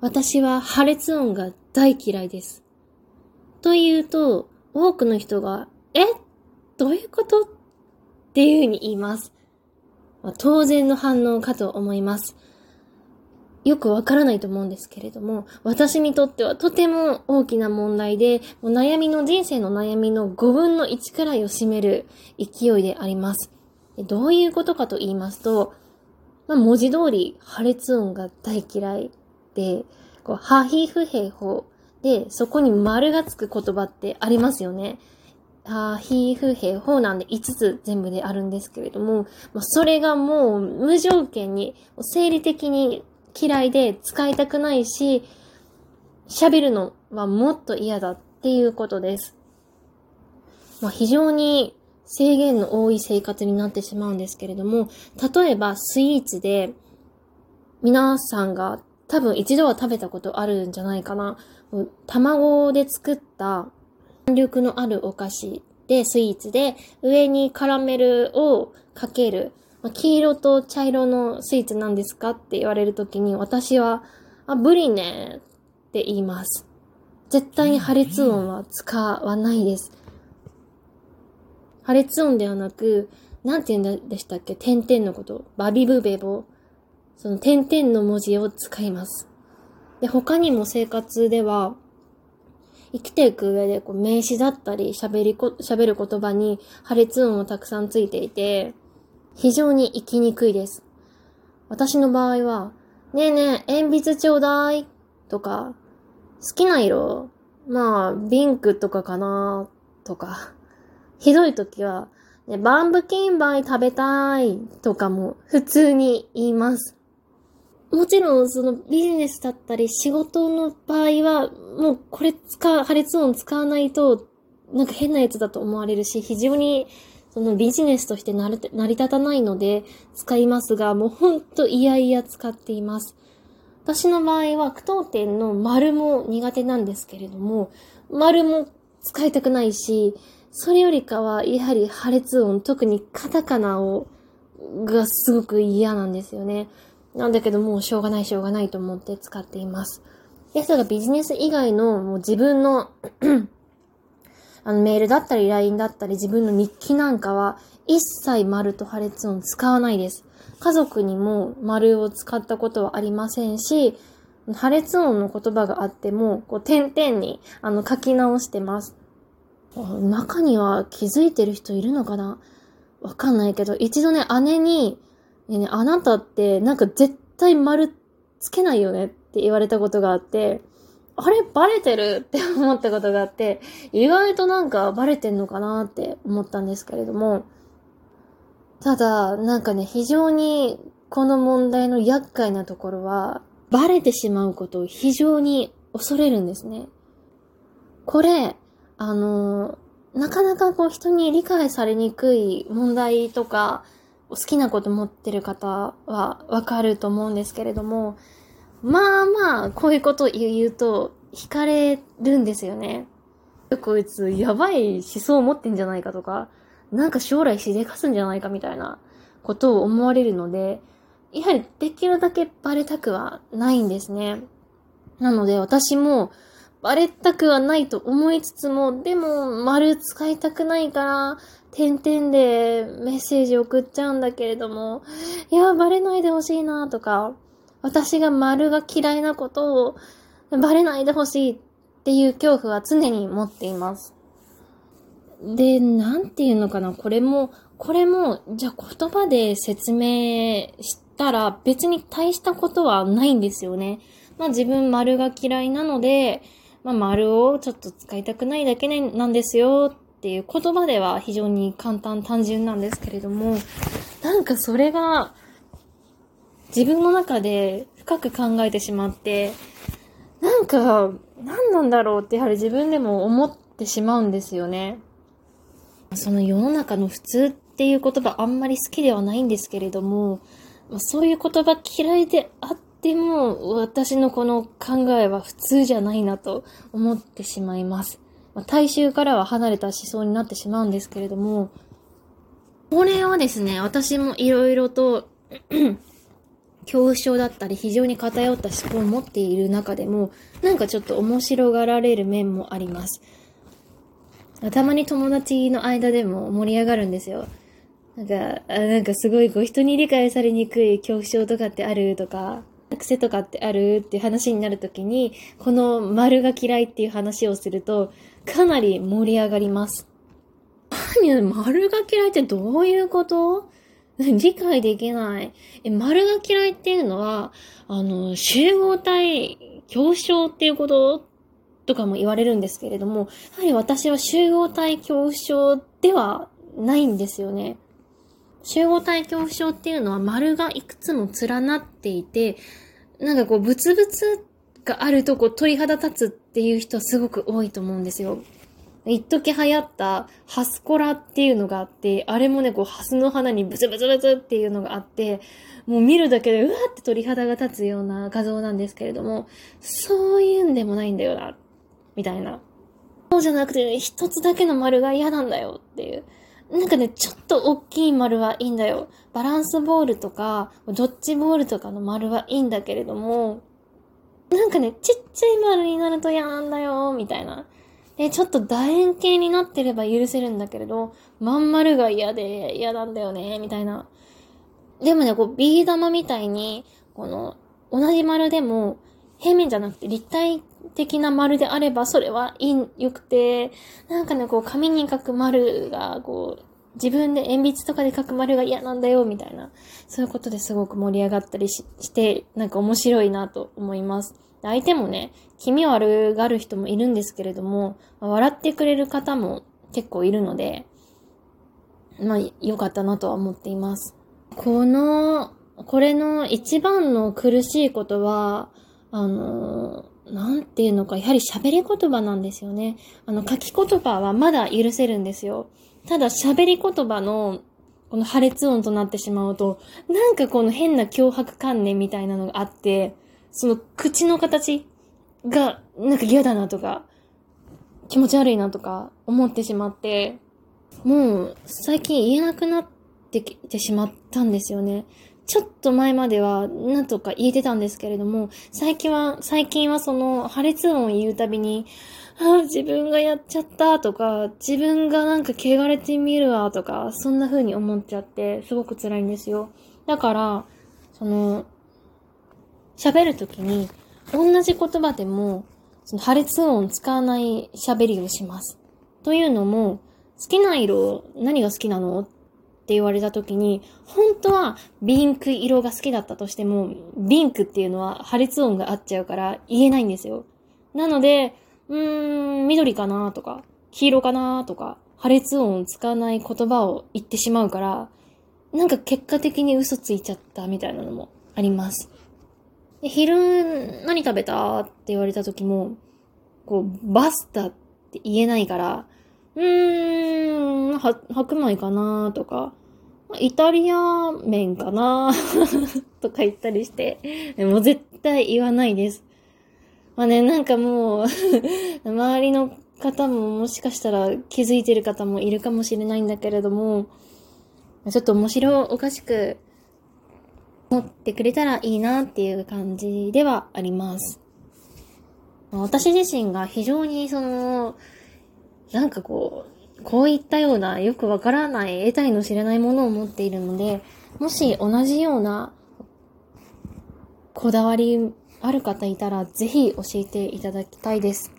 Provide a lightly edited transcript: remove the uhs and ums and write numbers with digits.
私は破裂音が大嫌いです。というと、多くの人が、どういうことっていう風に言います。当然の反応かと思います。よくわからないと思うんですけれども、私にとってはとても大きな問題で、もう人生の悩みの5分の1くらいを占める勢いであります。どういうことかと言いますと、文字通り破裂音が大嫌いで、ハヒフヘホで、そこに丸がつく言葉ってありますよね。ハヒフヘホなんで5つ全部であるんですけれども、それがもう無条件に、生理的に嫌いで使いたくないし、喋るのはもっと嫌だっていうことです。非常に制限の多い生活になってしまうんですけれども、例えばスイーツで皆さんが多分一度は食べたことあるんじゃないかな。卵で作った弾力のあるお菓子でスイーツで上にカラメルをかける。黄色と茶色のスイーツなんですかって言われるときに、私はブリネって言います。絶対に破裂音は使わないです。破裂音ではなく、なんて言うんでしたっけ、点々のこと、バビブベボ、その点々の文字を使います。で、他にも生活では、生きていく上で名詞だったり喋る言葉に破裂音をたくさんついていて、非常に生きにくいです。私の場合は、ねえねえ、鉛筆ちょうだいとか、好きな色、ピンクとかかなとか、ひどい時は、バンブキンバイ食べたいとかも普通に言います。もちろんそのビジネスだったり仕事の場合は、もうこれ破裂音使わないと、なんか変なやつだと思われるし、非常にそのビジネスとして成り立たないので使いますが、もうほんと嫌々使っています。私の場合は句読点の丸も苦手なんですけれども、丸も使いたくないし、それよりかはやはり破裂音、特にカタカナがすごく嫌なんですよね。なんだけどもうしょうがないと思って使っています。ですがビジネス以外のもう自分のメールだったり LINE だったり自分の日記なんかは一切丸と破裂音使わないです。家族にも丸を使ったことはありませんし、破裂音の言葉があっても点々に書き直してます。中には気づいてる人いるのかな？わかんないけど、一度姉に、ね、あなたってなんか絶対丸つけないよねって言われたことがあって、あれバレてるって思ったことがあって、意外となんかバレてんのかなって思ったんですけれども、ただなんか非常にこの問題の厄介なところは、バレてしまうことを非常に恐れるんですね。これ、なかなか人に理解されにくい問題とか、好きなこと持ってる方はわかると思うんですけれども、こういうことを言うと惹かれるんですよね。こいつやばい思想を持ってんじゃないかとか、なんか将来しでかすんじゃないかみたいなことを思われるので、やはりできるだけバレたくはないんですね。なので私もバレたくはないと思いつつも、でも丸使いたくないから点々でメッセージ送っちゃうんだけれども、バレないでほしいなとか、私が丸が嫌いなことをバレないでほしいっていう恐怖は常に持っています。で、なんていうのかな、これも、じゃあ言葉で説明したら別に大したことはないんですよね。自分丸が嫌いなので、丸をちょっと使いたくないだけなんですよっていう言葉では非常に簡単単純なんですけれども、なんかそれが、自分の中で深く考えてしまって、なんか何なんだろうってやはり自分でも思ってしまうんですよね。その世の中の普通っていう言葉あんまり好きではないんですけれども、そういう言葉嫌いであっても私のこの考えは普通じゃないなと思ってしまいます。大衆からは離れた思想になってしまうんですけれども、これはですね、私もいろいろと恐怖症だったり非常に偏った思考を持っている中でも、なんかちょっと面白がられる面もあります。たまに友達の間でも盛り上がるんですよ。なんかすごいこう人に理解されにくい恐怖症とかってあるとか、癖とかってあるっていう話になるときに、この丸が嫌いっていう話をするとかなり盛り上がります。何、丸が嫌いってどういうこと？理解できない。丸が嫌いっていうのは、集合体恐怖症っていうこととかも言われるんですけれども、やはり私は集合体恐怖症ではないんですよね。集合体恐怖症っていうのは丸がいくつも連なっていて、なんかこうブツブツがあるとこう鳥肌立つっていう人はすごく多いと思うんですよ。一時流行ったハスコラっていうのがあって、あれもね、こうハスの花にブツブツブツっていうのがあって、もう見るだけでうわって鳥肌が立つような画像なんですけれども、そういうんでもないんだよな、みたいな。そうじゃなくて、ね、一つだけの丸が嫌なんだよっていう。なんかね、ちょっと大きい丸はいいんだよ。バランスボールとか、ドッジボールとかの丸はいいんだけれども、なんかね、ちっちゃい丸になると嫌なんだよ、みたいな。で、ちょっと楕円形になってれば許せるんだけれど、まん丸が嫌で嫌なんだよね、みたいな。でもね、こう、ビー玉みたいに、この、同じ丸でも、平面じゃなくて立体的な丸であればそれはいい、よくて、なんかね、こう紙に描く丸が、こう、自分で鉛筆とかで描く丸が嫌なんだよ、みたいな。そういうことですごく盛り上がったりして、なんか面白いなと思います。相手もね、気味悪がる人もいるんですけれども、笑ってくれる方も結構いるので、まあ、良かったなとは思っています。これの一番の苦しいことは、なんていうのか、やはり喋り言葉なんですよね。書き言葉はまだ許せるんですよ。ただ喋り言葉の、この破裂音となってしまうと、なんかこの変な脅迫観念みたいなのがあって、その口の形が、なんか嫌だなとか、気持ち悪いなとか思ってしまって、もう最近言えなくなってきてしまったんですよね。ちょっと前まではなんとか言えてたんですけれども、最近はその破裂音を言うたびに、自分がやっちゃったとか、自分がなんか汚れてみるわとか、そんな風に思っちゃって、すごく辛いんですよ。だから、その、喋るときに、同じ言葉でも、その破裂音を使わない喋りをします。というのも、好きな色、何が好きなの？って言われた時に、本当はピンク色が好きだったとしても、ピンクっていうのは破裂音があっちゃうから言えないんですよ。なので、緑かなとか、黄色かなとか、破裂音を使わない言葉を言ってしまうから、なんか結果的に嘘ついちゃったみたいなのもあります。で、昼何食べたって言われた時も、こう、バスタって言えないから、白米かなとか、イタリア麺かなとか言ったりして、もう絶対言わないです。まあね、なんかもう、周りの方ももしかしたら気づいてる方もいるかもしれないんだけれども、ちょっと面白おかしく持ってくれたらいいなっていう感じではあります。私自身が非常にその、なんかこういったようなよくわからない得体の知れないものを持っているので、もし同じようなこだわりある方いたらぜひ教えていただきたいです。